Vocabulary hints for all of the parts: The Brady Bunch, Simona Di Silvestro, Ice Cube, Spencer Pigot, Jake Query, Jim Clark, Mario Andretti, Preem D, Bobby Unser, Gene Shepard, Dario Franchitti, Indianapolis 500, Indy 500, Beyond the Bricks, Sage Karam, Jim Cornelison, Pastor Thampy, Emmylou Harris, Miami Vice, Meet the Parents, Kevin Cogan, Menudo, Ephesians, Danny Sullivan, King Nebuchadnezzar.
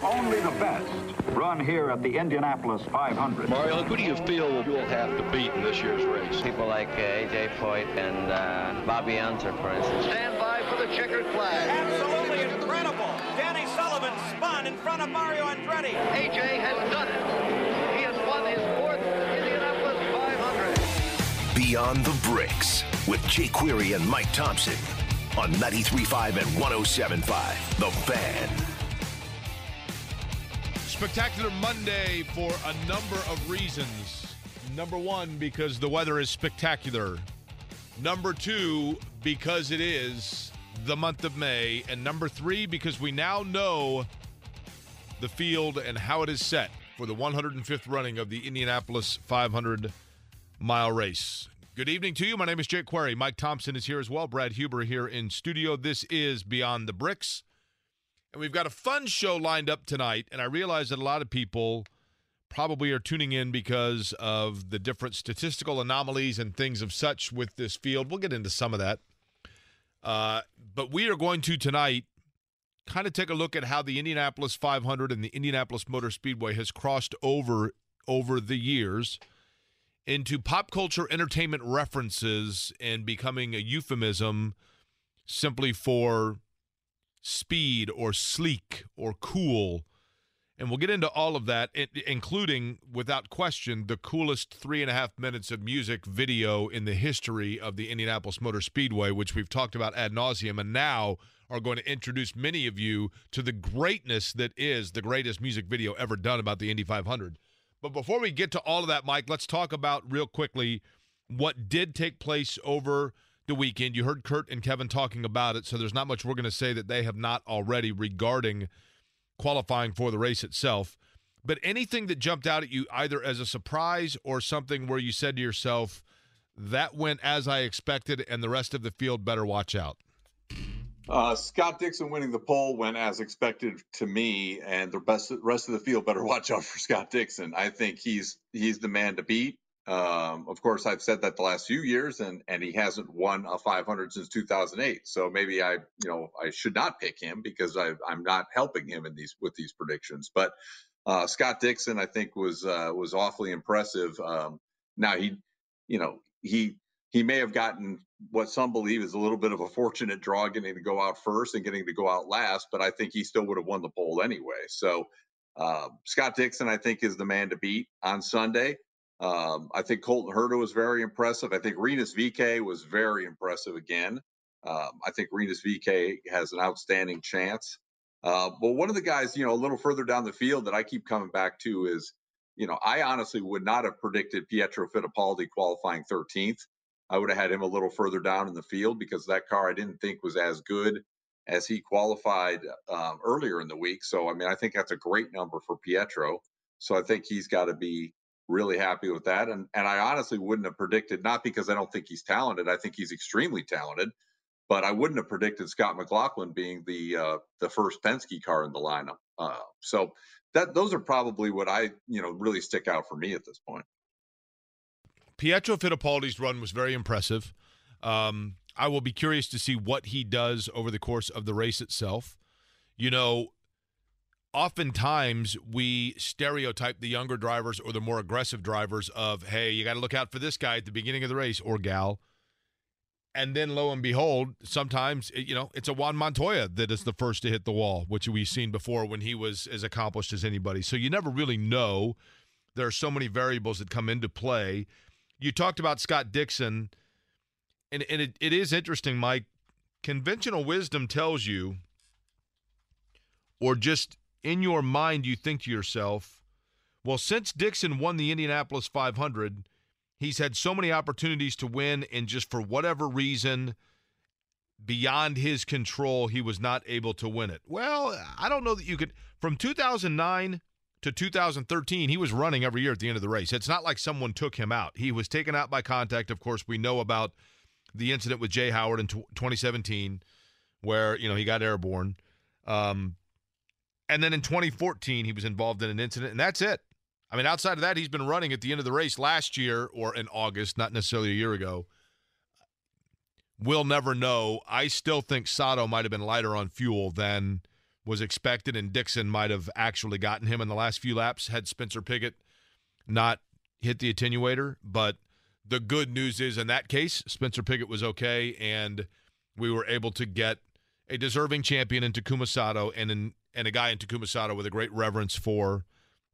Only the best run here at the Indianapolis 500. Mario, who do you feel you'll have to beat in this year's race? People like A.J. Foyt and Bobby Unser, for instance. Stand by for the checkered flag. Absolutely incredible. Danny Sullivan spun in front of Mario Andretti. A.J. has done it. He has won his fourth Indianapolis 500. Beyond the Bricks with Jay Query and Mike Thompson on 93.5 and 107.5, The Fan. Spectacular Monday for a number of reasons. Number one, because the weather is spectacular. Number two, because it is the month of May. And number three, because we now know the field and how it is set for the 105th running of the Indianapolis 500-mile race. Good evening to you. My name is Jake Query. Mike Thompson is here as well. Brad Huber here in studio. This is Beyond the Bricks. And we've got a fun show lined up tonight, and I realize that a lot of people probably are tuning in because of the different statistical anomalies and things of such with this field. We'll get into some of that. But we are going to tonight kind of take a look at how the Indianapolis 500 and the Indianapolis Motor Speedway has crossed over the years into pop culture entertainment references and becoming a euphemism simply for speed or sleek or cool. And we'll get into all of that, including, without question, the coolest 3.5 minutes of music video in the history of the Indianapolis Motor Speedway, which we've talked about ad nauseum, and now are going to introduce many of you to the greatness that is the greatest music video ever done about the Indy 500. But before we get to all of that, Mike, let's talk about real quickly what did take place over the weekend. You heard Kurt and Kevin talking about it, so there's not much we're going to say that they have not already regarding qualifying for the race itself. But anything that jumped out at you either as a surprise or something where you said to yourself, that went as I expected and the rest of the field better watch out? Scott Dixon winning the pole went as expected to me, and the rest of the field better watch out for Scott Dixon. I think he's the man to beat. Of course, I've said that the last few years, and he hasn't won a 500 since 2008. So maybe I should not pick him because I'm not helping him with these predictions. But Scott Dixon, I think, was awfully impressive. Now he may have gotten what some believe is a little bit of a fortunate draw, getting to go out first and getting to go out last. But I think he still would have won the pole anyway. So Scott Dixon, I think, is the man to beat on Sunday. I think Colton Herta was very impressive. I think Rinus VeeKay was very impressive again. I think Rinus VeeKay has an outstanding chance. But one of the guys, a little further down the field that I keep coming back to is, I honestly would not have predicted Pietro Fittipaldi qualifying 13th. I would have had him a little further down in the field because that car I didn't think was as good as he qualified earlier in the week. So, I think that's a great number for Pietro. So I think he's got to be really happy with that. And I honestly wouldn't have predicted, not because I don't think he's talented. I think he's extremely talented, but I wouldn't have predicted Scott McLaughlin being the first Penske car in the lineup. So those are probably what really stick out for me at this point. Pietro Fittipaldi's run was very impressive. I will be curious to see what he does over the course of the race itself. Oftentimes, we stereotype the younger drivers or the more aggressive drivers of, hey, you got to look out for this guy at the beginning of the race or gal. And then, lo and behold, sometimes, it's a Juan Montoya that is the first to hit the wall, which we've seen before when he was as accomplished as anybody. So you never really know. There are so many variables that come into play. You talked about Scott Dixon, and it is interesting, Mike. Conventional wisdom tells you, or just in your mind, you think to yourself, well, since Dixon won the Indianapolis 500, he's had so many opportunities to win, and just for whatever reason, beyond his control, he was not able to win it. Well, I don't know that you could. From 2009 to 2013, he was running every year at the end of the race. It's not like someone took him out. He was taken out by contact. Of course, we know about the incident with Jay Howard in 2017 where, he got airborne. And then in 2014, he was involved in an incident, and that's it. Outside of that, he's been running at the end of the race last year or in August, not necessarily a year ago. We'll never know. I still think Sato might have been lighter on fuel than was expected, and Dixon might have actually gotten him in the last few laps had Spencer Pigot not hit the attenuator. But the good news is, in that case, Spencer Pigot was okay, and we were able to get a deserving champion in Takuma Sato and a guy in Takuma Sato with a great reverence for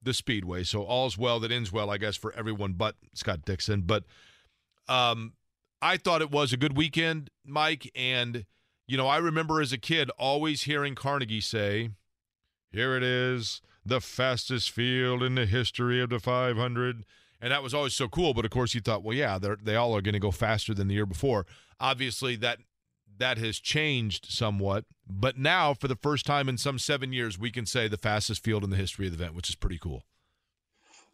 the Speedway. So all's well that ends well, I guess, for everyone but Scott Dixon. But I thought it was a good weekend, Mike, and you know, I remember as a kid always hearing Carnegie say, "Here it is, the fastest field in the history of the 500." And that was always so cool. But, of course, you thought, well, yeah, they all are going to go faster than the year before. Obviously, that has changed somewhat. But now, for the first time in some 7 years, we can say the fastest field in the history of the event, which is pretty cool.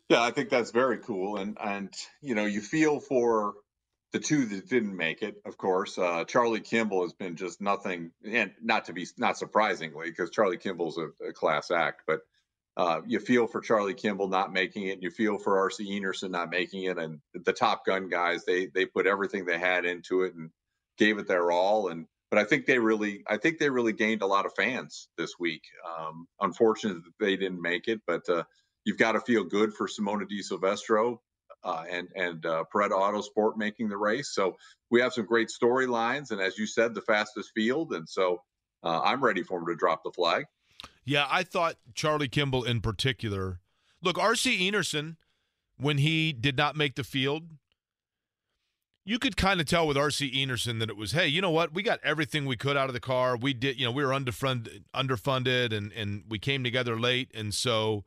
Yeah, I think that's very cool. And you know, you feel for the two that didn't make it, of course. Charlie Kimball has been just nothing, and not surprisingly, because Charlie Kimball's a class act, but you feel for Charlie Kimball not making it, and you feel for R.C. Enerson not making it, and the Top Gun guys, they put everything they had into it and gave it their all. But I think they really gained a lot of fans this week. Unfortunate that they didn't make it, but you've got to feel good for Simona Di Silvestro. And Peretta Autosport making the race. So we have some great storylines, and as you said, the fastest field. And so I'm ready for him to drop the flag. Yeah, I thought Charlie Kimball in particular. Look, R.C. Enerson, when he did not make the field, you could kind of tell with R.C. Enerson that it was, hey, you know what? We got everything we could out of the car. We did, you know, we were underfunded, and we came together late. And so,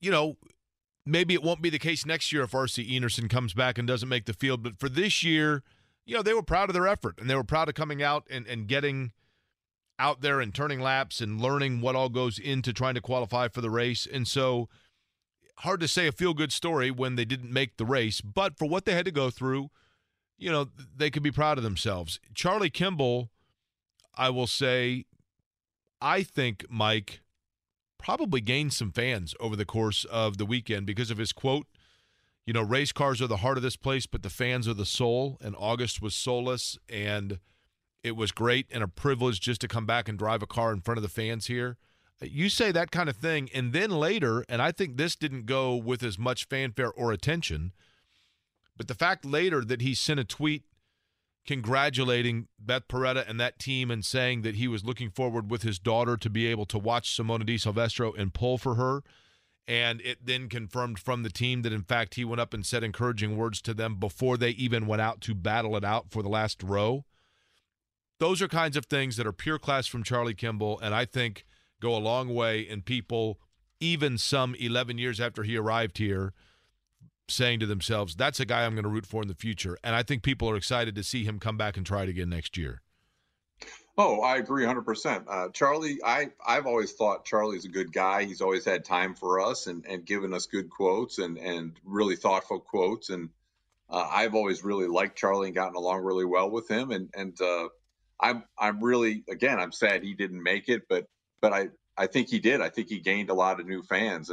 you know, maybe it won't be the case next year if R.C. Enerson comes back and doesn't make the field. But for this year, you know, they were proud of their effort, and they were proud of coming out and getting out there and turning laps and learning what all goes into trying to qualify for the race. And so hard to say a feel-good story when they didn't make the race. But for what they had to go through, you know, they could be proud of themselves. Charlie Kimball, I will say, I think, Mike, probably gained some fans over the course of the weekend because of his quote, you know, race cars are the heart of this place, but the fans are the soul. And August was soulless, and it was great and a privilege just to come back and drive a car in front of the fans here. You say that kind of thing, and then later, and I think this didn't go with as much fanfare or attention, but the fact later that he sent a tweet congratulating Beth Peretta and that team and saying that he was looking forward with his daughter to be able to watch Simona Di Silvestro and pull for her. And it then confirmed from the team that, in fact, he went up and said encouraging words to them before they even went out to battle it out for the last row. Those are kinds of things that are pure class from Charlie Kimball, and I think go a long way in people, even some 11 years after he arrived here, saying to themselves, that's a guy I'm going to root for in the future. And I think people are excited to see him come back and try it again next year. Oh, I agree 100%. Charlie, I've always thought Charlie's a good guy. He's always had time for us and given us good quotes and really thoughtful quotes. And I've always really liked Charlie and gotten along really well with him. And I'm really, again, I'm sad he didn't make it, but I think he did. I think he gained a lot of new fans.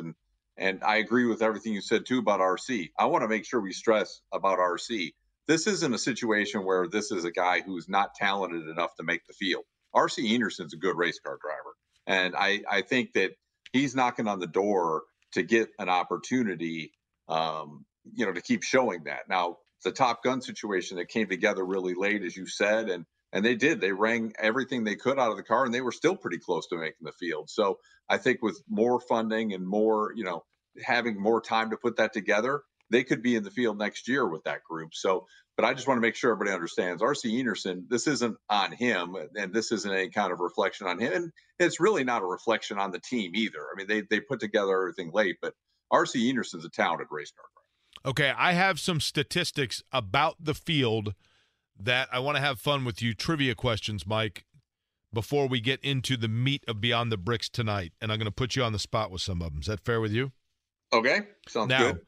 And I agree with everything you said, too, about RC. I want to make sure we stress about RC. This isn't a situation where this is a guy who's not talented enough to make the field. RC Enerson's a good race car driver, and I think that he's knocking on the door to get an opportunity, you know, to keep showing that. Now, the Top Gun situation that came together really late, as you said, and they did. They rang everything they could out of the car, and they were still pretty close to making the field. So I think with more funding and more, you know, having more time to put that together, they could be in the field next year with that group. So, but I just want to make sure everybody understands R.C. Enerson, this isn't on him, and this isn't any kind of reflection on him. And it's really not a reflection on the team either. I mean, they put together everything late, but R.C. Enerson's a talented race car driver. Okay, I have some statistics about the field that I want to have fun with you, trivia questions, Mike, before we get into the meat of Beyond the Bricks tonight. And I'm going to put you on the spot with some of them. Is that fair with you? Okay. Sounds now, good.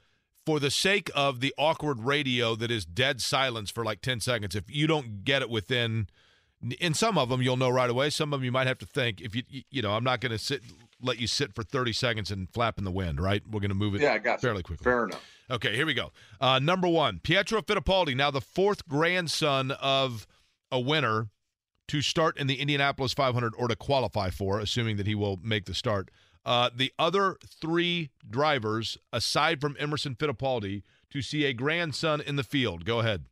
For the sake of the awkward radio that is dead silence for like 10 seconds, if you don't get it within – in some of them you'll know right away. Some of them you might have to think. If you know, I'm not going to let you sit for 30 seconds and flap in the wind, right? We're going to move it fairly quickly. Fair enough. Okay, here we go. Number 1, Pietro Fittipaldi, now the fourth grandson of a winner, to start in the Indianapolis 500 or to qualify for, assuming that he will make the start. The other three drivers, aside from Emerson Fittipaldi, to see a grandson in the field. Go ahead.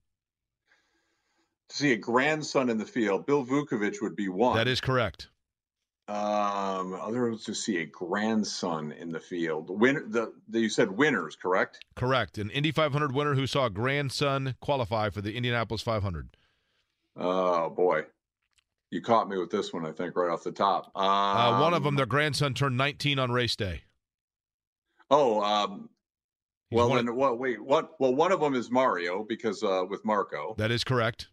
To see a grandson in the field. Bill Vukovich would be one. That is correct. Others to see a grandson in the field. You said winners, correct? Correct. An Indy 500 winner who saw a grandson qualify for the Indianapolis 500. Oh, boy. You caught me with this one, I think, right off the top. One of them, their grandson turned 19 on race day. Oh, well, then, what? Wait, what? Well, one of them is Mario because with Marco. That is correct.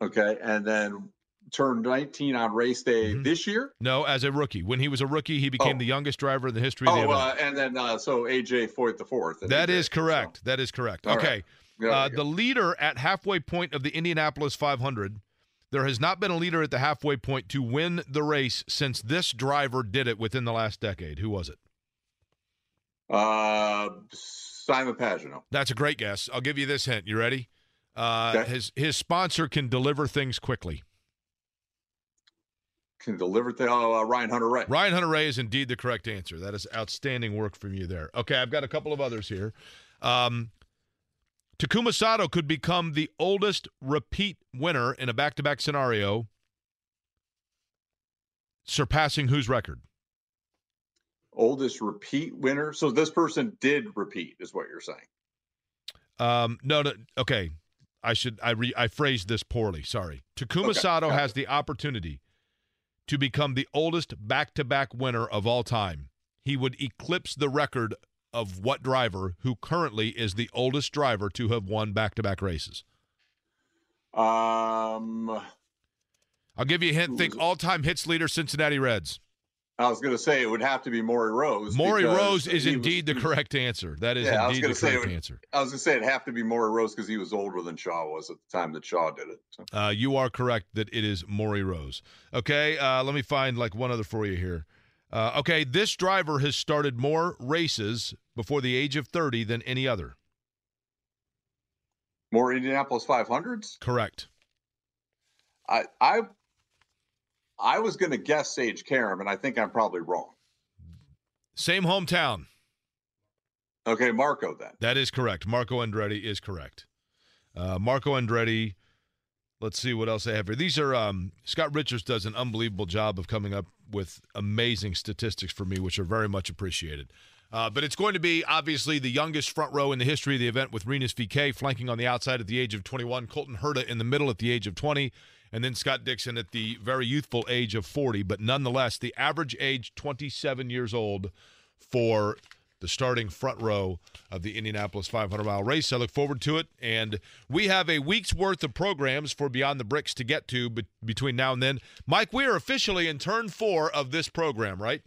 Okay, and then turned 19 on race day this year? No, as a rookie. When he was a rookie, he became the youngest driver in the history of the event. And then so AJ Foyt the fourth. That is correct. So. That is correct. All okay. Right. The leader at halfway point of the Indianapolis 500. There has not been a leader at the halfway point to win the race since this driver did it within the last decade. Who was it? Simon Pagenaud. That's a great guess. I'll give you this hint. You ready? Okay. His sponsor can deliver things quickly. Can deliver things? Oh, Ryan Hunter-Reay. Ryan Hunter-Reay is indeed the correct answer. That is outstanding work from you there. Okay, I've got a couple of others here. Takuma Sato could become the oldest repeat winner in a back-to-back scenario, surpassing whose record? Oldest repeat winner? So this person did repeat, is what you're saying. No. Okay. I phrased this poorly. Sorry. Takuma Sato has the opportunity to become the oldest back-to-back winner of all time. He would eclipse the record of what driver who currently is the oldest driver to have won back-to-back races? I'll give you a hint. Think all-time hits leader, Cincinnati Reds. I was going to say it would have to be Maury Rose. Maury Rose is indeed the correct answer. That is indeed the correct answer. I was going to say it'd have to be Maury Rose because he was older than Shaw was at the time that Shaw did it. So. You are correct that it is Maury Rose. Okay, let me find one other for you here. Okay, this driver has started more races before the age of 30 than any other. More Indianapolis 500s? Correct. I was going to guess Sage Karam, and I think I'm probably wrong. Same hometown. Okay, Marco then. That is correct. Marco Andretti is correct. Marco Andretti... Let's see what else I have here. These are Scott Richards does an unbelievable job of coming up with amazing statistics for me, which are very much appreciated. But it's going to be, obviously, the youngest front row in the history of the event with Rinus VeeKay flanking on the outside at the age of 21, Colton Herta in the middle at the age of 20, and then Scott Dixon at the very youthful age of 40. But nonetheless, the average age, 27 years old for the starting front row of the Indianapolis 500-mile race. I look forward to it, and we have a week's worth of programs for Beyond the Bricks to get to between now and then. Mike, we are officially in turn 4 of this program, right?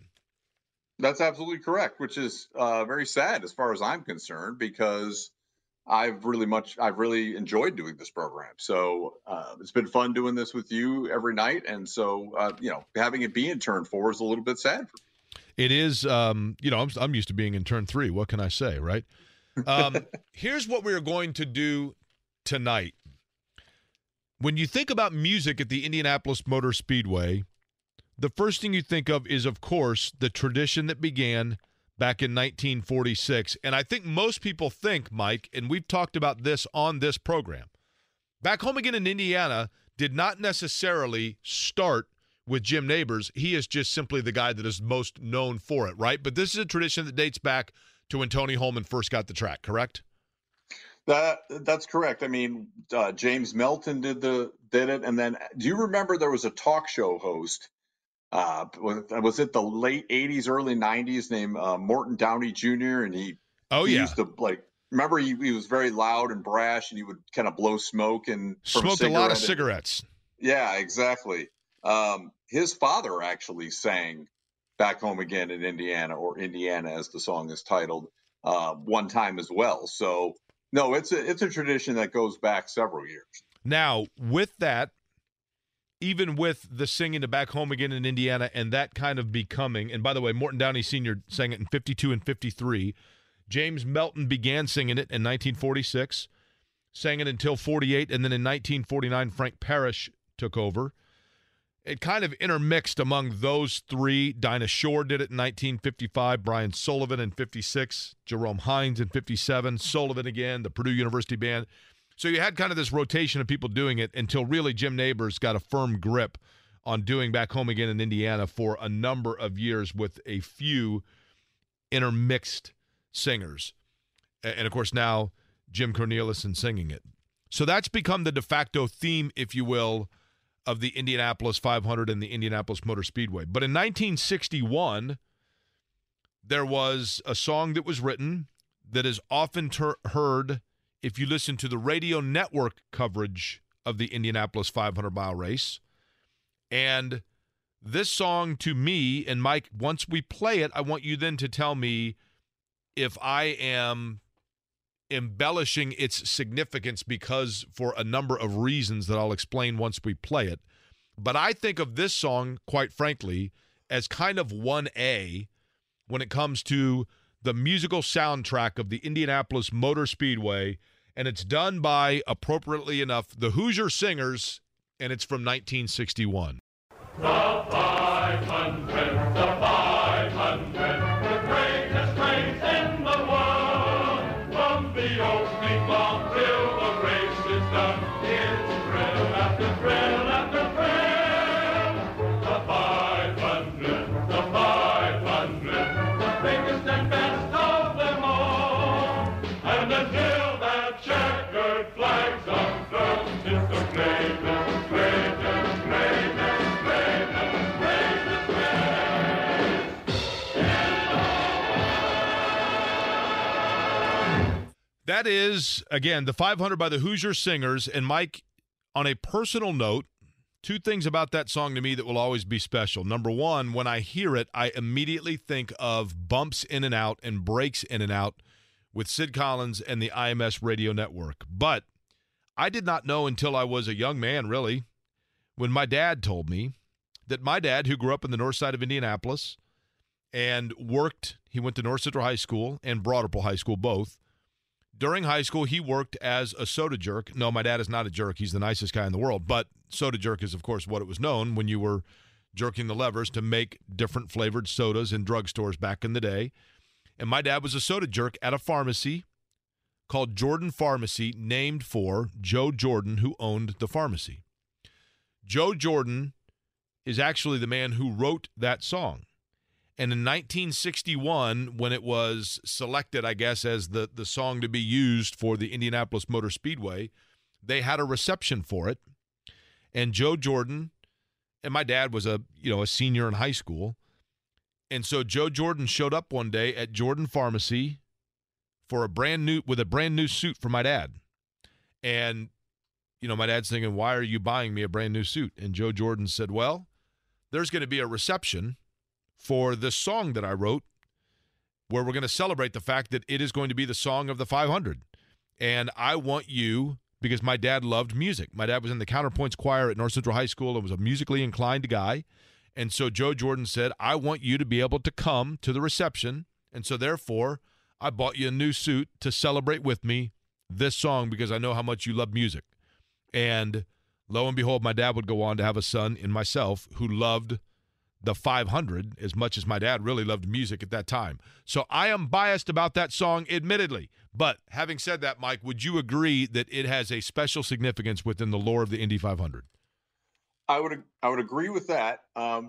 That's absolutely correct, which is very sad as far as I'm concerned because I've really enjoyed doing this program. So it's been fun doing this with you every night, and so having it be in turn 4 is a little bit sad for me. It is, I'm used to being in turn 3. What can I say, right? Here's what we are going to do tonight. When you think about music at the Indianapolis Motor Speedway, the first thing you think of is, of course, the tradition that began back in 1946. And I think most people think, Mike, and we've talked about this on this program, Back Home Again in Indiana did not necessarily start with Jim Nabors. He is just simply the guy that is most known for it, right? But this is a tradition that dates back to when Tony Holman first got the track, correct? That's correct. I mean, James Melton did it, and then do you remember there was a talk show host? Was it the late '80s, early '90s? Named Morton Downey Jr. and he used to remember he was very loud and brash, and he would kind of blow smoke and smoked a lot of cigarettes. Yeah, exactly. His father actually sang Back Home Again in Indiana, or Indiana as the song is titled, one time as well. So, no, it's a tradition that goes back several years. Now, with that, even with the singing to Back Home Again in Indiana and that kind of becoming, and by the way, Morton Downey Sr. sang it in 52 and 53. James Melton began singing it in 1946, sang it until 48, and then in 1949, Frank Parrish took over. it kind of intermixed among those three. Dinah Shore did it in 1955, Brian Sullivan in 56, Jerome Hines in 57, Sullivan again, the Purdue University Band. So you had kind of this rotation of people doing it until really Jim Nabors got a firm grip on doing Back Home Again in Indiana for a number of years with a few intermixed singers. And, of course, now Jim Cornelison singing it. So that's become the de facto theme, if you will, of the Indianapolis 500 and the Indianapolis Motor Speedway. But in 1961, there was a song that was written that is often heard if you listen to the radio network coverage of the Indianapolis 500-mile race. And this song, to me, and Mike, once we play it, I want you then to tell me if I am embellishing its significance, because for a number of reasons that I'll explain once we play it. But I think of this song, quite frankly, as kind of 1A when it comes to the musical soundtrack of the Indianapolis Motor Speedway, and it's done by, appropriately enough, the Hoosier Singers, and it's from 1961. The 500, the 500. That is, again, the 500 by the Hoosier Singers. And Mike, on a personal note, two things about that song to me that will always be special. Number one, when I hear it, I immediately think of Bumps In and Out and Breaks In and Out with Sid Collins and the IMS Radio Network. But I did not know until I was a young man, really, when my dad told me that my dad, who grew up in the north side of Indianapolis and worked, he went to North Central High School and Broderpool High School, both. During high school, he worked as a soda jerk. No, my dad is not a jerk. He's the nicest guy in the world. But soda jerk is, of course, what it was known when you were jerking the levers to make different flavored sodas in drugstores back in the day. And my dad was a soda jerk at a pharmacy called Jordan Pharmacy, named for Joe Jordan, who owned the pharmacy. Joe Jordan is actually the man who wrote that song. And in 1961, when it was selected, I guess, as the song to be used for the Indianapolis Motor Speedway, they had a reception for it. And Joe Jordan, and my dad was a senior in high school. And so Joe Jordan showed up one day at Jordan Pharmacy with a brand new suit for my dad. And, my dad's thinking, why are you buying me a brand new suit? And Joe Jordan said, well, there's going to be a reception for this song that I wrote, where we're going to celebrate the fact that it is going to be the song of the 500. And I want you, because my dad loved music. My dad was in the counterpoints choir at North Central High School and was a musically inclined guy. And so Joe Jordan said, I want you to be able to come to the reception. And so therefore, I bought you a new suit to celebrate with me this song, because I know how much you love music. And lo and behold, my dad would go on to have a son in myself who loved the 500 as much as my dad really loved music at that time. So I am biased about that song, admittedly. But having said that, Mike, would you agree that it has a special significance within the lore of the Indy 500? I would agree with that.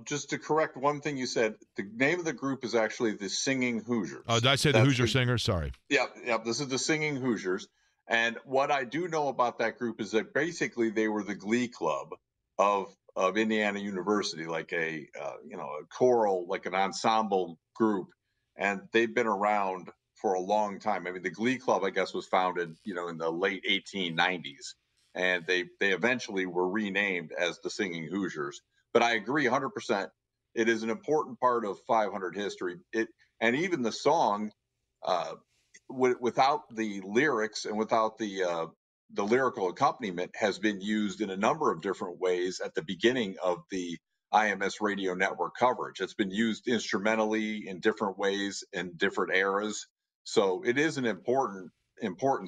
Just to correct one thing you said, the name of the group is actually the Singing Hoosiers. Oh, did I say the Hoosier Singers? Sorry. Yep. This is the Singing Hoosiers. And what I do know about that group is that basically they were the glee club of Indiana University, like a choral, like an ensemble group. And they've been around for a long time. I mean, the Glee Club, I guess, was founded, in the late 1890s. And they eventually were renamed as the Singing Hoosiers. But I agree 100%. It is an important part of 500 history. And even the song, without the lyrics and without the lyrical accompaniment, has been used in a number of different ways at the beginning of the IMS Radio Network coverage. It's been used instrumentally in different ways in different eras. So it is an important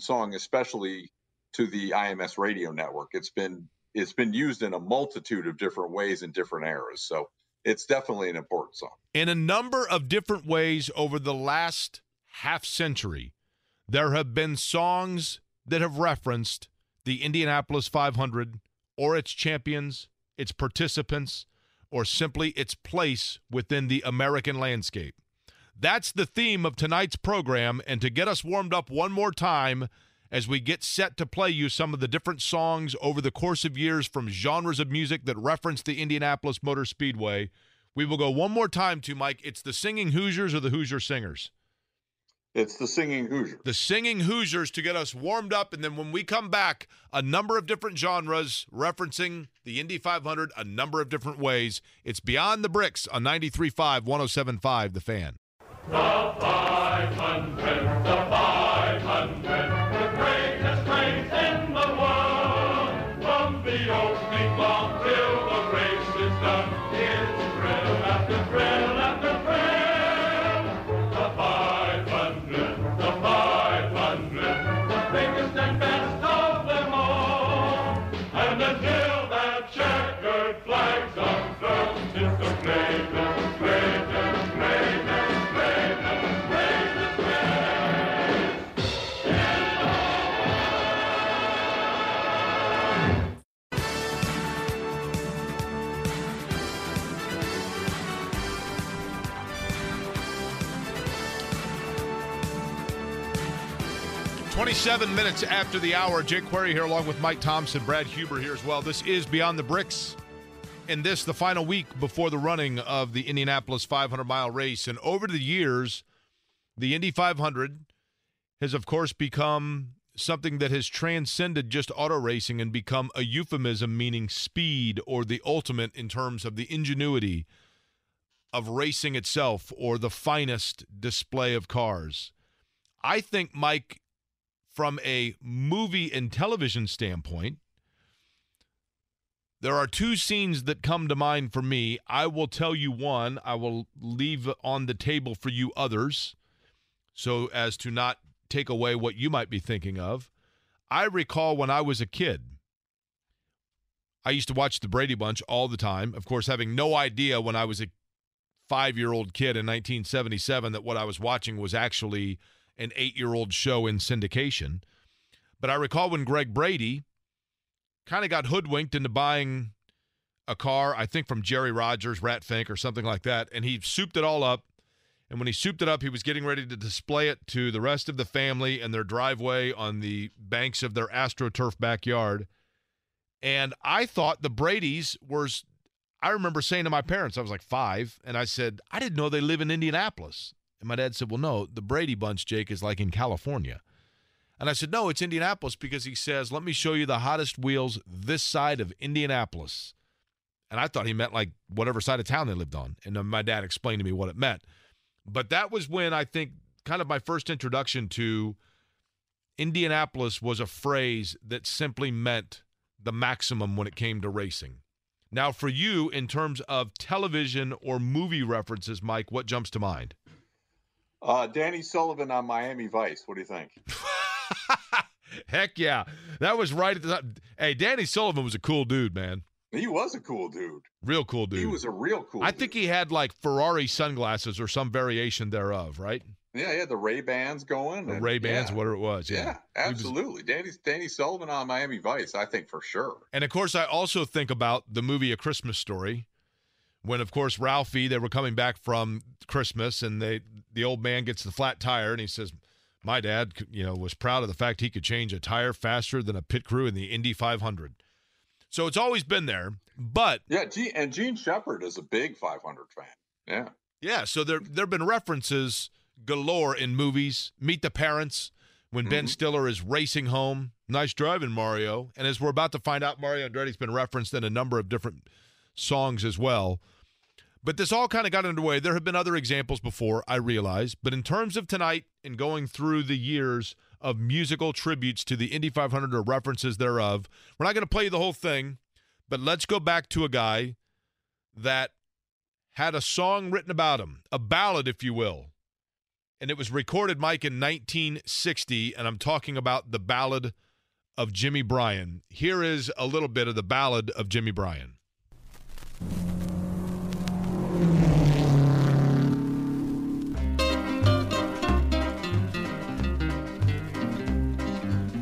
song, especially to the IMS Radio Network. It's been it's been used in a multitude of different ways in different eras. So it's definitely an important song. In a number of different ways over the last half century, there have been songs that have referenced the Indianapolis 500 or its champions, its participants, or simply its place within the American landscape. That's the theme of tonight's program, and to get us warmed up one more time as we get set to play you some of the different songs over the course of years from genres of music that reference the Indianapolis Motor Speedway, we will go one more time to, Mike, it's the Singing Hoosiers or the Hoosier Singers? It's the Singing Hoosiers. The Singing Hoosiers to get us warmed up, and then when we come back, a number of different genres referencing the Indy 500 a number of different ways. It's Beyond the Bricks on 93.5, 107.5, The Fan. The 500, the 500, the greatest race in the world. From the opening block till the race is done, it's thrill after thrill after thrill. The 500, the 500, the biggest and best of them all. And until that checkered flag's unfurled, it's the greatest, greatest, greatest. Seven minutes after the hour, Jake Query here along with Mike Thompson, Brad Huber here as well. This is Beyond the Bricks, and this the final week before the running of the Indianapolis 500-mile race. And over the years, the Indy 500 has, of course, become something that has transcended just auto racing and become a euphemism, meaning speed or the ultimate in terms of the ingenuity of racing itself or the finest display of cars. I think, Mike, from a movie and television standpoint, there are two scenes that come to mind for me. I will tell you one. I will leave on the table for you others so as to not take away what you might be thinking of. I recall when I was a kid, I used to watch The Brady Bunch all the time. Of course, having no idea when I was a five-year-old kid in 1977 that what I was watching was actually an 8-year-old show in syndication. But I recall when Greg Brady kind of got hoodwinked into buying a car, I think from Jerry Rogers, Rat Fink, or something like that, and he souped it all up. And when he souped it up, he was getting ready to display it to the rest of the family in their driveway on the banks of their AstroTurf backyard. And I thought the Bradys were, I remember saying to my parents, I was like five, and I said, I didn't know they live in Indianapolis. And my dad said, well, no, the Brady Bunch, Jake, is like in California. And I said, no, it's Indianapolis, because he says, let me show you the hottest wheels this side of Indianapolis. And I thought he meant like whatever side of town they lived on. And then my dad explained to me what it meant. But that was when I think kind of my first introduction to Indianapolis was a phrase that simply meant the maximum when it came to racing. Now, for you, in terms of television or movie references, Mike, what jumps to mind? Danny Sullivan on Miami Vice. What do you think? Heck yeah. That was right at the time. Hey, Danny Sullivan was a cool dude, man. He was a cool dude. Real cool dude. He was a real cool dude. I think he had like Ferrari sunglasses or some variation thereof, right? Yeah, he had the Ray-Bans going. The Ray-Bans, yeah. Whatever it was. Yeah, absolutely. Danny Sullivan on Miami Vice, I think for sure. And, of course, I also think about the movie A Christmas Story. When, of course, Ralphie, they were coming back from Christmas, and the old man gets the flat tire, and he says, my dad, was proud of the fact he could change a tire faster than a pit crew in the Indy 500. So it's always been there, but... Yeah, and Gene Shepard is a big 500 fan, yeah. Yeah, so there have been references galore in movies. Meet the Parents, when Ben Stiller is racing home. Nice driving, Mario. And as we're about to find out, Mario Andretti's been referenced in a number of different songs as well. But this all kind of got underway. There have been other examples before, I realize. But in terms of tonight and going through the years of musical tributes to the Indy 500 or references thereof, we're not going to play the whole thing, but let's go back to a guy that had a song written about him, a ballad, if you will. And it was recorded, Mike, in 1960, and I'm talking about the ballad of Jimmy Bryan. Here is a little bit of the ballad of Jimmy Bryan.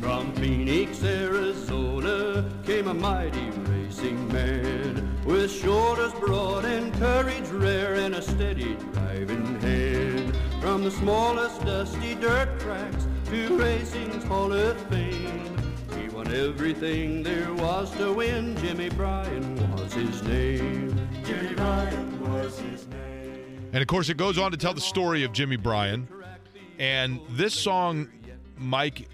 From Phoenix, Arizona, came a mighty racing man with shoulders broad and courage rare and a steady driving hand. From the smallest dusty dirt tracks to racing's Hall of Fame, he won everything there was to win. Jimmy Bryan was his name. Jimmy Bryan was his name. And of course it goes on to tell the story of Jimmy Bryan. And this song, Mike,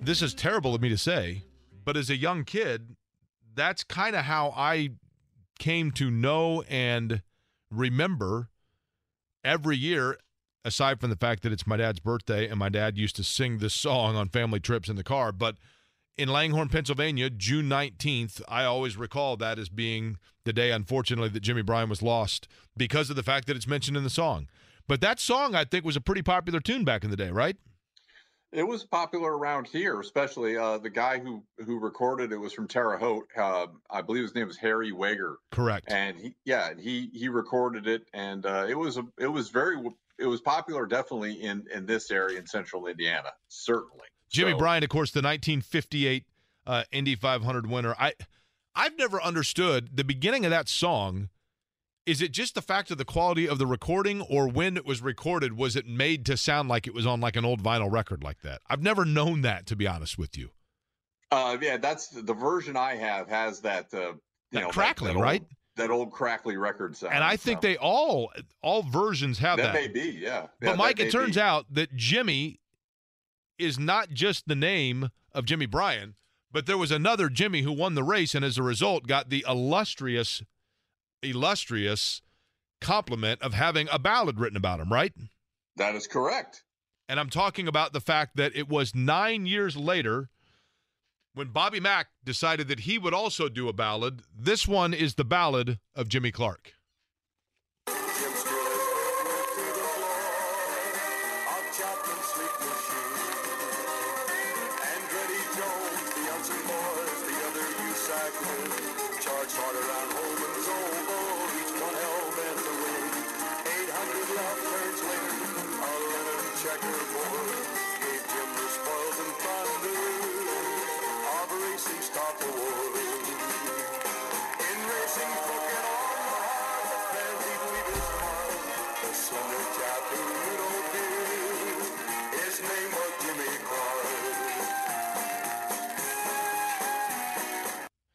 this is terrible of me to say, but as a young kid, that's kind of how I came to know and remember every year, aside from the fact that it's my dad's birthday and my dad used to sing this song on family trips in the car. But in Langhorne, Pennsylvania, June 19th, I always recall that as being the day, unfortunately, that Jimmy Bryan was lost because of the fact that it's mentioned in the song. But that song, I think, was a pretty popular tune back in the day, right? It was popular around here, especially the guy who recorded it was from Terre Haute. I believe his name was Harry Weger. Correct. And he recorded it, and it was popular, definitely in this area in Central Indiana, certainly. Jimmy Bryan, of course, the 1958 Indy 500 winner. I've never understood the beginning of that song. Is it just the fact of the quality of the recording, or when it was recorded, was it made to sound like it was on like an old vinyl record like that? I've never known that, to be honest with you. Yeah, that's the version I have has that, that crackly, right? That old crackly record sound. And I think they all versions have that. That may be, yeah. But Mike, it turns out that Jimmy is not just the name of Jimmy Bryan, but there was another Jimmy who won the race and as a result got the illustrious compliment of having a ballad written about him, right? That is correct. And I'm talking about the fact that it was 9 years later when Bobby Mack decided that he would also do a ballad. This one is the ballad of Jimmy Clark.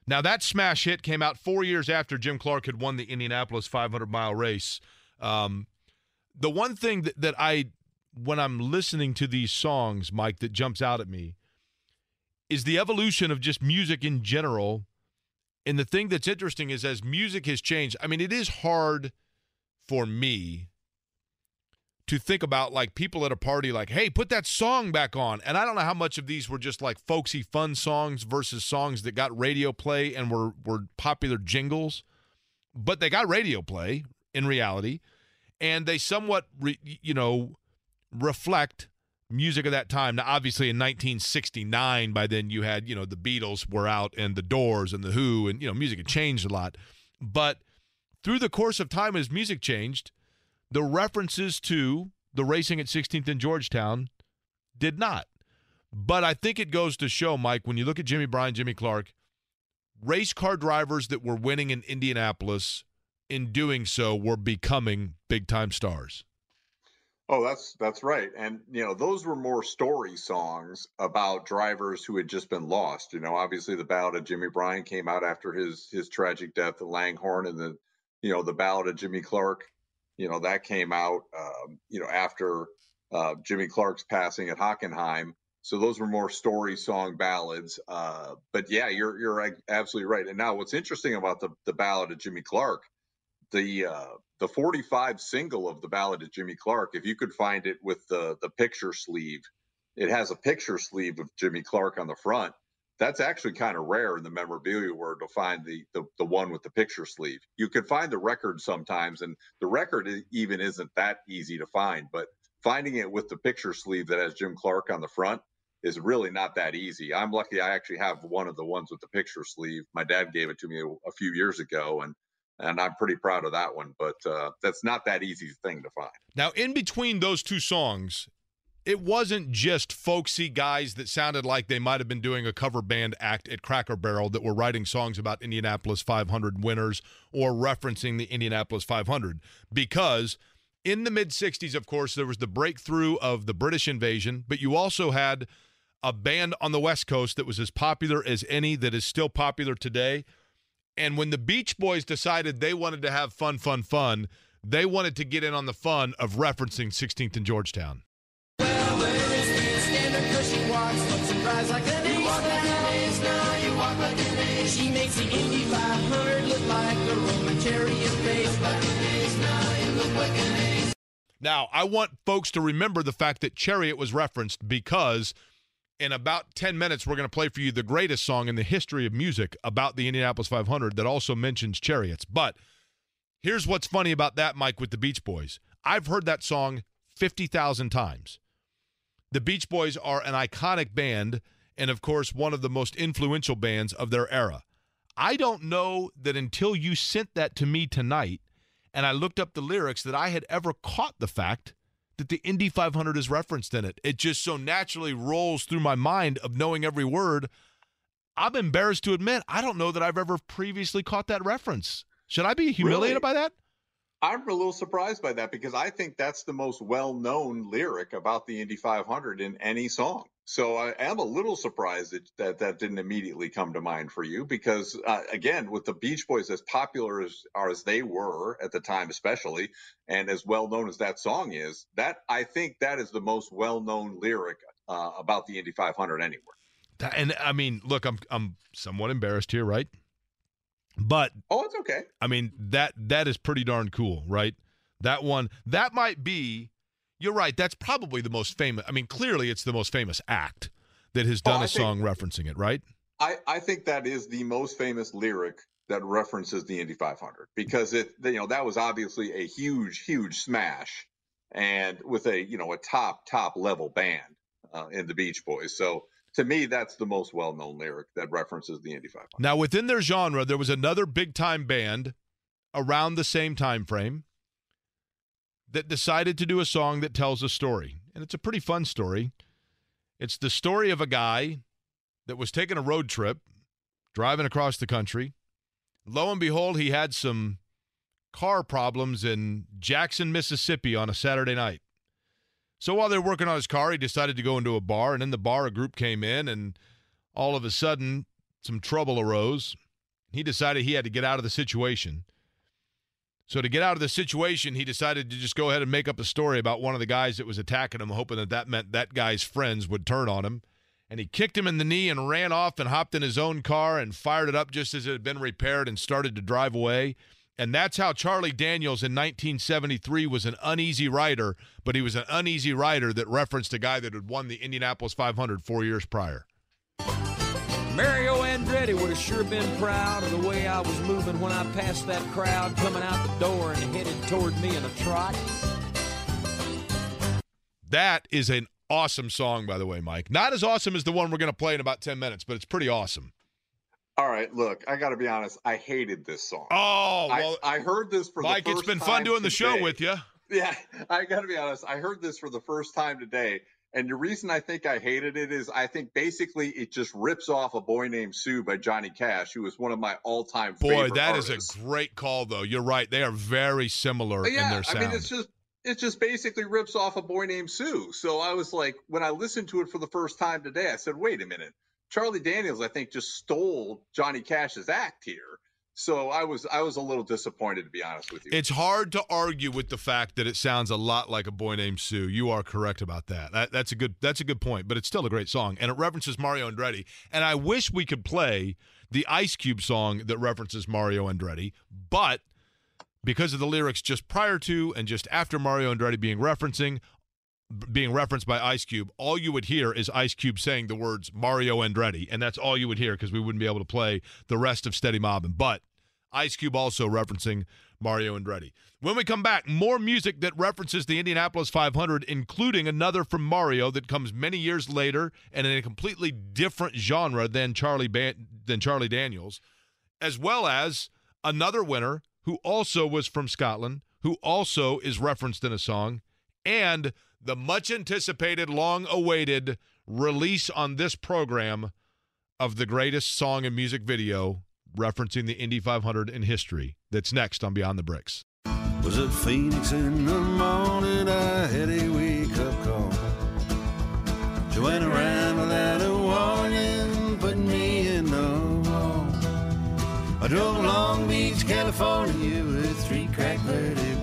Now, that smash hit came out 4 years after Jim Clark had won the Indianapolis 500-mile race. The one thing that when I'm listening to these songs, Mike, that jumps out at me is the evolution of just music in general. And the thing that's interesting is as music has changed, I mean, it is hard for me to think about, like, people at a party like, hey, put that song back on. And I don't know how much of these were just like folksy fun songs versus songs that got radio play and were popular jingles, but they got radio play in reality, and they somewhat reflect music of that time. Now, obviously in 1969, by then you had, the Beatles were out and the Doors and the Who, and music had changed a lot. But through the course of time, as music changed, the references to the racing at 16th and Georgetown did not. But I think it goes to show, Mike, when you look at Jimmy Bryan, Jimmy Clark, race car drivers that were winning in Indianapolis, in doing so, were becoming big-time stars. Oh, that's right. And, those were more story songs about drivers who had just been lost. Obviously the ballad of Jimmy Bryan came out after his tragic death at Langhorne, and then, the ballad of Jimmy Clark, that came out, after Jimmy Clark's passing at Hockenheim. So those were more story song ballads. But yeah, you're absolutely right. And now what's interesting about the ballad of Jimmy Clark, the 45 single of the ballad of Jimmy Clark, if you could find it with the picture sleeve, it has a picture sleeve of Jimmy Clark on the front. That's actually kind of rare in the memorabilia world to find the one with the picture sleeve. You could find the record sometimes, and the record even isn't that easy to find, but finding it with the picture sleeve that has Jim Clark on the front, is really not that easy. I'm lucky I actually have one of the ones with the picture sleeve. My dad gave it to me a few years ago, and I'm pretty proud of that one. But that's not that easy thing to find. Now, in between those two songs, it wasn't just folksy guys that sounded like they might have been doing a cover band act at Cracker Barrel that were writing songs about Indianapolis 500 winners or referencing the Indianapolis 500, because in the mid-'60s, of course, there was the breakthrough of the British invasion, but you also had a band on the West Coast that was as popular as any that is still popular today. And when the Beach Boys decided they wanted to have fun, fun, fun, they wanted to get in on the fun of referencing 16th and Georgetown. She makes the Indy 500 look like the Roman chariot race. Now, I want folks to remember the fact that Chariot was referenced, because in about 10 minutes, we're going to play for you the greatest song in the history of music about the Indianapolis 500 that also mentions chariots. But here's what's funny about that, Mike, with the Beach Boys. I've heard that song 50,000 times. The Beach Boys are an iconic band and, of course, one of the most influential bands of their era. I don't know that until you sent that to me tonight and I looked up the lyrics that I had ever caught the fact that the Indy 500 is referenced in it. It just so naturally rolls through my mind of knowing every word. I'm embarrassed to admit, I don't know that I've ever previously caught that reference. Should I be humiliated by that? I'm a little surprised by that, because I think that's the most well-known lyric about the Indy 500 in any song. So I am a little surprised that didn't immediately come to mind for you, because, again, with the Beach Boys, as popular as they were at the time especially, and as well-known as that song is, that I think that is the most well-known lyric about the Indy 500 anywhere. And, I mean, look, I'm somewhat embarrassed here, right? But oh, it's okay. I mean, that is pretty darn cool, right? That one, that might be, you're right, that's probably the most famous. I mean, clearly it's the most famous act that has done a song referencing it, right? I think that is the most famous lyric that references the Indy 500, because that was obviously a huge, huge smash, and with a top level band in the Beach Boys. So to me, that's the most well-known lyric that references the Indy 500. Now, within their genre, there was another big-time band around the same time frame that decided to do a song that tells a story, and it's a pretty fun story. It's the story of a guy that was taking a road trip, driving across the country. Lo and behold, he had some car problems in Jackson, Mississippi on a Saturday night. So while they're working on his car, he decided to go into a bar, and in the bar, a group came in, and all of a sudden, some trouble arose. He decided he had to get out of the situation. So to get out of the situation, he decided to just go ahead and make up a story about one of the guys that was attacking him, hoping that meant that guy's friends would turn on him. And he kicked him in the knee and ran off and hopped in his own car and fired it up just as it had been repaired and started to drive away. And that's how Charlie Daniels in 1973 was an uneasy rider, but he was an uneasy rider that referenced a guy that had won the Indianapolis 500 4 years prior. Mario Andretti would have sure been proud of the way I was moving when I passed that crowd coming out the door and headed toward me in a trot. That is an awesome song, by the way, Mike. Not as awesome as the one we're going to play in about 10 minutes, but it's pretty awesome. All right, look, I got to be honest. I hated this song. Oh, well, I heard this for Mike, the first time. Mike, it's been fun doing today. The show with you. Yeah, I got to be honest. I heard this for the first time today. And the reason I think I hated it is I think basically it just rips off A Boy Named Sue by Johnny Cash, who is one of my all-time favorite artists. Is a great call, though. You're right. They are very similar in their sound. I mean, it just basically rips off A Boy Named Sue. So I was like, when I listened to it for the first time today, I said, wait a minute. Charlie Daniels, I think, just stole Johnny Cash's act here. So I was a little disappointed, to be honest with you. It's hard to argue with the fact that it sounds a lot like A Boy Named Sue. You are correct about that. That's a good point, but it's still a great song, and it references Mario Andretti. And I wish we could play the Ice Cube song that references Mario Andretti, but because of the lyrics just prior to and just after Mario Andretti being referenced by Ice Cube, all you would hear is Ice Cube saying the words Mario Andretti, and that's all you would hear, because we wouldn't be able to play the rest of Steady Mobbin'. But Ice Cube also referencing Mario Andretti. When we come back, more music that references the Indianapolis 500, including another from Mario that comes many years later and in a completely different genre than Charlie Daniels, as well as another winner who also was from Scotland, who also is referenced in a song, and the much-anticipated, long-awaited release on this program of the greatest song and music video referencing the Indy 500 in history. That's next on Beyond the Bricks. Was it Phoenix in the morning? I had a wake-up call. Joanna ran without a warning, putting me in the wall. I drove Long Beach, California with three cracked vertebrae.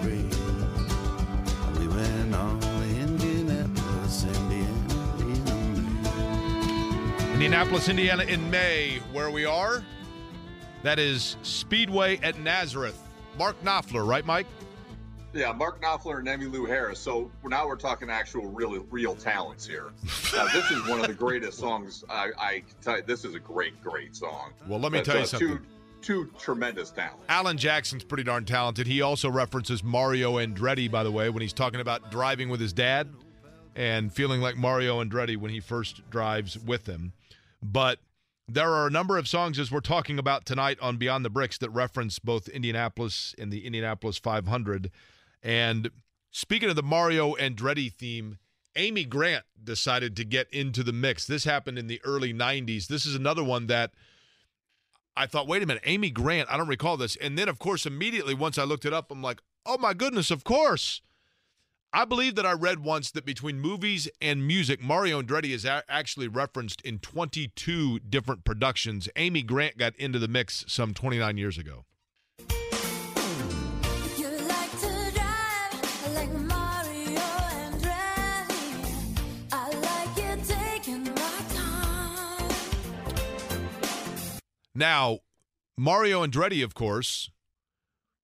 We went on to Indianapolis, Indiana. Indianapolis, Indiana in May, where we are. That is Speedway at Nazareth. Mark Knopfler, right, Mike? Yeah, Mark Knopfler and Emmylou Harris. So now we're talking actual real talents here. This is one of the greatest songs. I can tell you, this is a great, great song. Well, let me tell you something. Two tremendous talents. Alan Jackson's pretty darn talented. He also references Mario Andretti, by the way, when he's talking about driving with his dad and feeling like Mario Andretti when he first drives with him. But there are a number of songs, as we're talking about tonight on Beyond the Bricks, that reference both Indianapolis and the Indianapolis 500. And speaking of the Mario Andretti theme, Amy Grant decided to get into the mix. This happened in the early 90s. This is another one that I thought, wait a minute, Amy Grant, I don't recall this. And then, of course, immediately once I looked it up, I'm like, oh, my goodness, of course. I believe that I read once that between movies and music, Mario Andretti is actually referenced in 22 different productions. Amy Grant got into the mix some 29 years ago. You like to drive like Mario Andretti. I like you taking my time. Now, Mario Andretti, of course,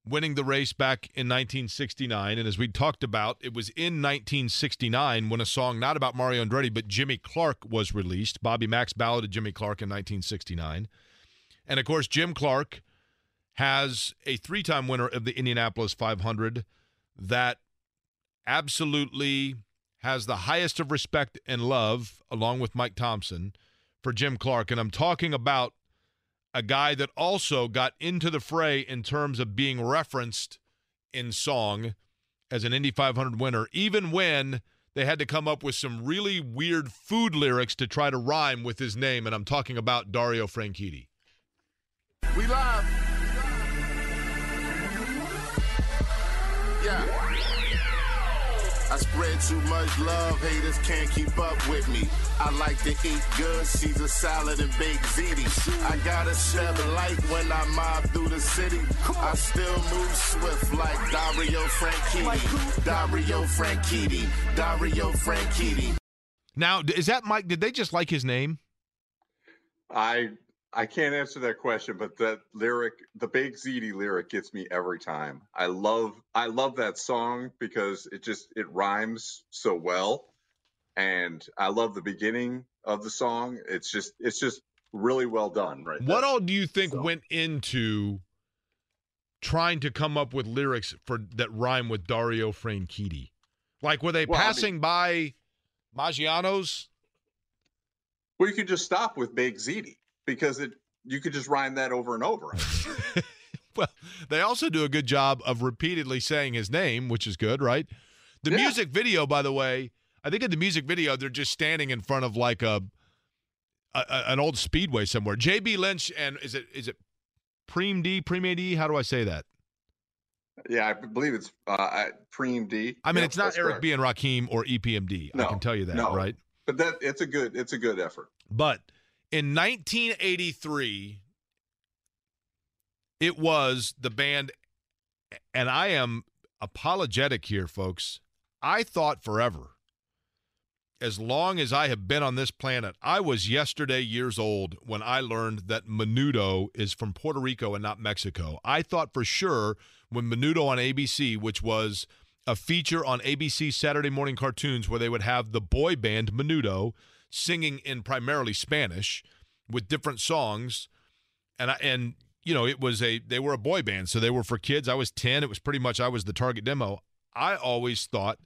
winning the race back in 1969, and as we talked about, it was in 1969 when a song not about Mario Andretti but Jimmy Clark was released. Bobby Mack's Ballad of Jimmy Clark in 1969. And of course, Jim Clark has a three-time winner of the Indianapolis 500 that absolutely has the highest of respect and love, along with Mike Thompson, for Jim Clark. And I'm talking about a guy that also got into the fray in terms of being referenced in song as an Indy 500 winner, even when they had to come up with some really weird food lyrics to try to rhyme with his name, and I'm talking about Dario Franchitti. We live. Yeah. I spread too much love, haters can't keep up with me. I like to eat good, Caesar salad and baked ziti. I got a Chevy light when I mob through the city. I still move swift like Dario Franchitti. Dario Franchitti. Dario Franchitti. Now, is that Mike? Did they just like his name? I can't answer that question, but that lyric, the Big Ziti lyric, gets me every time. I love that song because it rhymes so well, and I love the beginning of the song. It's just really well done, right? What all do you think went into trying to come up with lyrics for that rhyme with Dario Franchitti? Like, were they passing by Maggiano's? Well, you could just stop with Big Ziti, because you could just rhyme that over and over. Well, they also do a good job of repeatedly saying his name, which is good, right? The music video, by the way, I think in the music video, they're just standing in front of like an old speedway somewhere. J.B. Lynch and is it Preem D? How do I say that? Yeah, I believe it's Preem D. I mean, it's not Eric B. and Rakim or EPMD. No, I can tell you that, right? But it's a good effort. But in 1983, it was the band, and I am apologetic here, folks. I thought forever, as long as I have been on this planet, I was yesterday years old when I learned that Menudo is from Puerto Rico and not Mexico. I thought for sure when Menudo on ABC, which was a feature on ABC Saturday morning cartoons where they would have the boy band Menudo singing in primarily Spanish with different songs, and you know, it was they were a boy band, so they were for kids. I was 10. It was pretty much I was the target demo. I always thought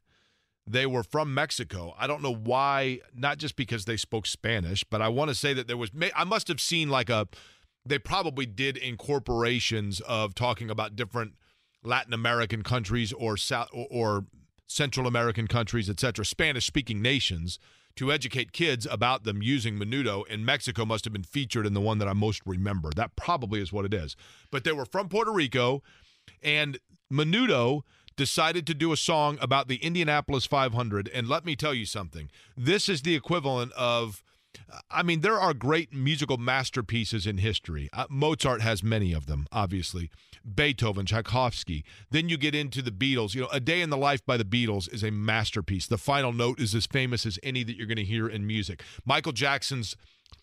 they were from Mexico. I don't know why, not just because they spoke Spanish, but I want to say that there was – I must have seen like a – they probably did incorporations of talking about different Latin American countries or South, or Central American countries, et cetera, Spanish-speaking nations to educate kids about them using Menudo, and Mexico must have been featured in the one that I most remember. That probably is what it is. But they were from Puerto Rico, and Menudo – decided to do a song about the Indianapolis 500, and let me tell you something. This is the equivalent of, I mean, there are great musical masterpieces in history. Mozart has many of them, obviously. Beethoven, Tchaikovsky. Then you get into the Beatles. You know, A Day in the Life by the Beatles is a masterpiece. The final note is as famous as any that you're going to hear in music. Michael Jackson's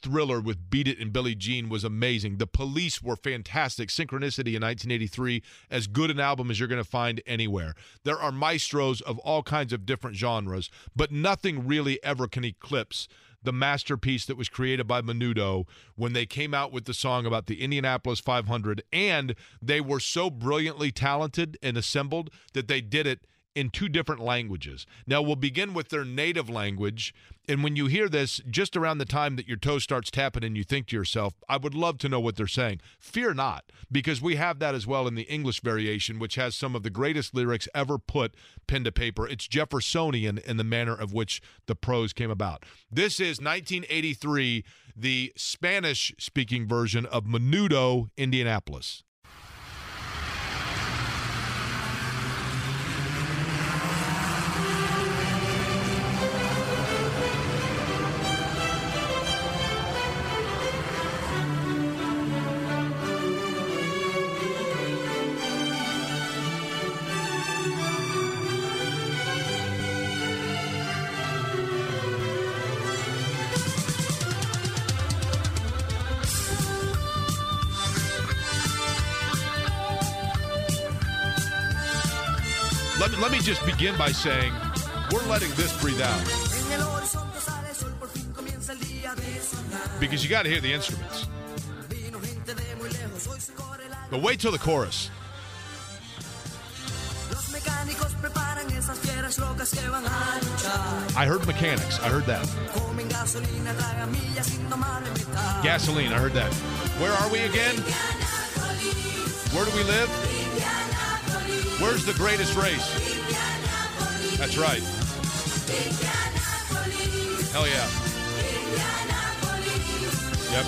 Thriller with Beat It and Billie Jean was amazing. The Police were fantastic. Synchronicity in 1983, as good an album as you're going to find anywhere. There are maestros of all kinds of different genres, but nothing really ever can eclipse the masterpiece that was created by Menudo when they came out with the song about the Indianapolis 500, and they were so brilliantly talented and assembled that they did it in two different languages. Now, we'll begin with their native language, and when you hear this, just around the time that your toe starts tapping and you think to yourself, I would love to know what they're saying. Fear not, because we have that as well in the English variation, which has some of the greatest lyrics ever put pen to paper. It's Jeffersonian in the manner of which the prose came about. This is 1983, the Spanish-speaking version of Menudo, Indianapolis. Let me just begin by saying, we're letting this breathe out, because you got to hear the instruments. But wait till the chorus. I heard mechanics. I heard that. Gasoline. I heard that. Where are we again? Where do we live? Where's the greatest race? That's right. Hell yeah. Yep.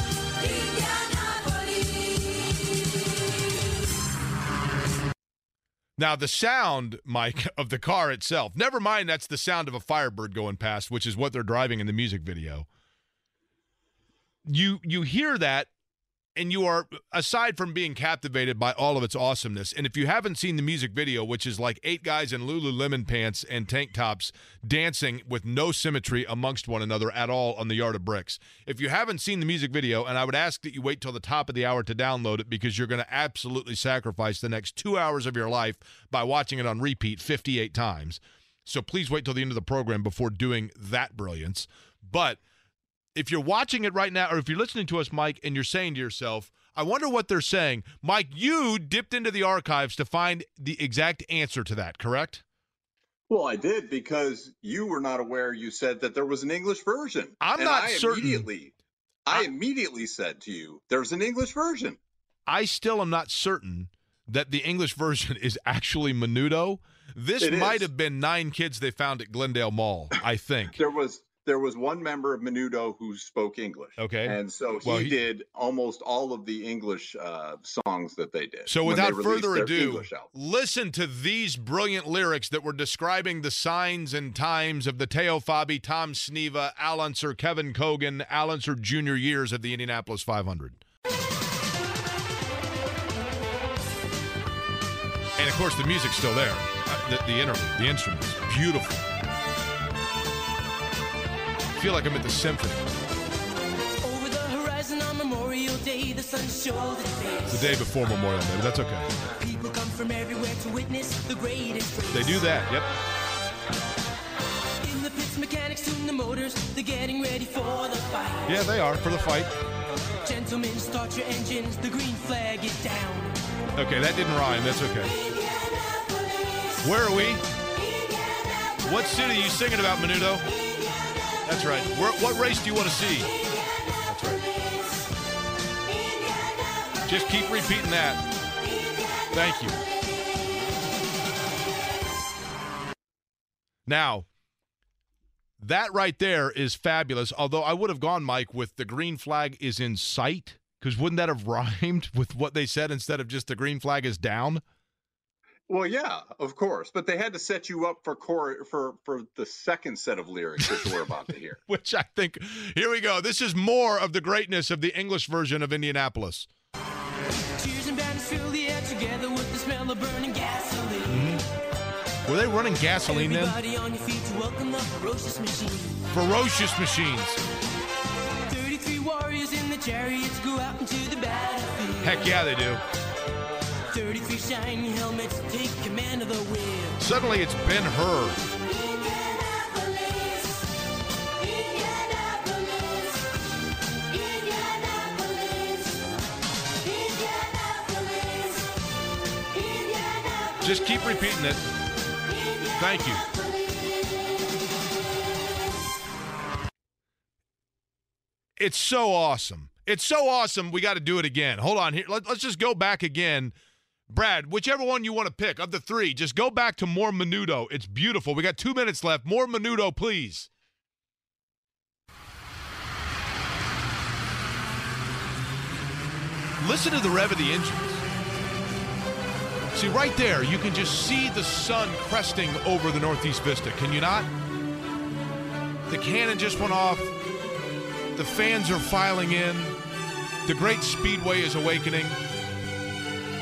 Now, the sound, Mike, of the car itself, never mind that's the sound of a Firebird going past, which is what they're driving in the music video. You hear that, and you are, aside from being captivated by all of its awesomeness, and if you haven't seen the music video, which is like 8 guys in Lululemon pants and tank tops dancing with no symmetry amongst one another at all on the yard of bricks. If you haven't seen the music video, and I would ask that you wait till the top of the hour to download it, because you're going to absolutely sacrifice the next 2 hours of your life by watching it on repeat 58 times. So please wait till the end of the program before doing that brilliance. But if you're watching it right now, or if you're listening to us, Mike, and you're saying to yourself, I wonder what they're saying, Mike, you dipped into the archives to find the exact answer to that, correct? Well, I did, because you were not aware. You said that there was an English version. I'm not certain. I immediately said to you, there's an English version. I still am not certain that the English version is actually Menudo. This might have been 9 kids they found at Glendale Mall, I think. There was one member of Menudo who spoke English. Okay. And so he did almost all of the English songs that they did. So without further ado, listen to these brilliant lyrics that were describing the signs and times of the Teo Fabi, Tom Sneva, Al Unser, Kevin Cogan, Al Unser Jr. years of the Indianapolis 500. And, of course, the music's still there. The instruments. Beautiful. I feel like I'm at the symphony. Over the horizon on Memorial Day, the sun shone. The day before Memorial Day, but that's okay. People come from everywhere to witness the greatest race. They do that, yep. In the pits, mechanics tune the motors, they're getting ready for the fight. Yeah, they are, for the fight. Gentlemen, start your engines, the green flag is down. Okay, that didn't rhyme, that's okay. Where are we? What city are you singing about, Menudo? That's right. What race do you want to see? That's right. Just keep repeating that. Thank you. Now, that right there is fabulous, although I would have gone, Mike, with the green flag is in sight, because wouldn't that have rhymed with what they said instead of just the green flag is down? Well, yeah, of course, but they had to set you up for the second set of lyrics that we're about to hear. Which I think, here we go. This is more of the greatness of the English version of Indianapolis. Cheers and banners fill the air together with the smell of burning gasoline. Mm-hmm. Were they running gasoline then? Everybody on your feet to welcome the ferocious machines. Ferocious machines. 33 warriors in the chariots go out into the battlefield. Heck yeah, they do. 33 shiny helmets take command of the wheel. Suddenly it's Ben-Hur. Indianapolis, Indianapolis, Indianapolis, Indianapolis, Indianapolis. Just keep repeating it. Thank you. It's so awesome. It's so awesome. We got to do it again. Hold on here. Let's just go back again. Brad, whichever one you want to pick of the three, just go back to more Menudo. It's beautiful. We got 2 minutes left. More Menudo, please. Listen to the rev of the engines. See, right there, you can just see the sun cresting over the Northeast Vista. Can you not? The cannon just went off. The fans are filing in. The great speedway is awakening.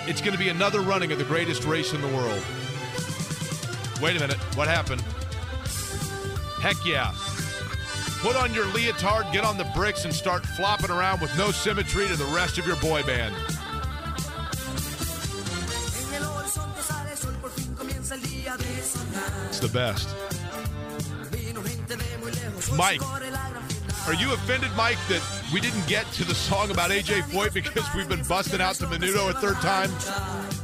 It's going to be another running of the greatest race in the world. Wait a minute. What happened? Heck yeah. Put on your leotard, get on the bricks, and start flopping around with no symmetry to the rest of your boy band. It's the best. Mike, are you offended, Mike, that we didn't get to the song about A.J. Foyt because we've been busting out to Menudo a third time?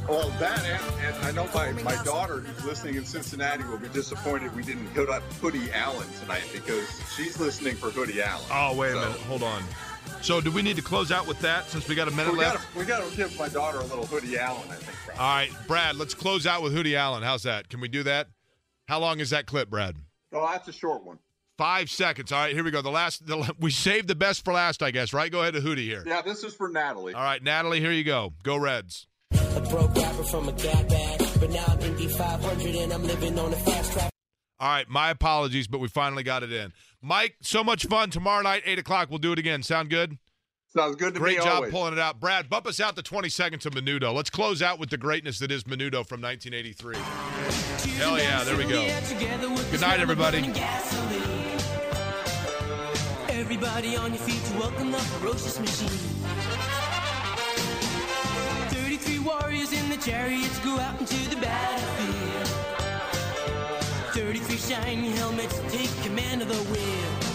Well, that and I know my daughter who's listening in Cincinnati will be disappointed we didn't hit up Hoodie Allen tonight because she's listening for Hoodie Allen. Oh, wait a minute. Hold on. So do we need to close out with that since we got a minute left? We got to give my daughter a little Hoodie Allen, I think. Probably. All right, Brad, let's close out with Hoodie Allen. How's that? Can we do that? How long is that clip, Brad? Oh, that's a short one. 5 seconds. All right, here we go. We saved the best for last, I guess, right? Go ahead to Hootie here. Yeah, this is for Natalie. All right, Natalie, here you go. Go Reds. A broke rapper from a gap bag, but now I'm Indy 500 and I'm living on a fast track. All right, my apologies, but we finally got it in. Mike, so much fun. Tomorrow night, 8 o'clock, we'll do it again. Sound good? Sounds good to me. Great job always. Pulling it out. Brad, bump us out to 20 seconds of Menudo. Let's close out with the greatness that is Menudo from 1983. Hell yeah, there we go. Good night, everybody. Everybody on your feet to welcome the ferocious machine. 33 warriors in the chariots go out into the battlefield. 33 shiny helmets take command of the wheel.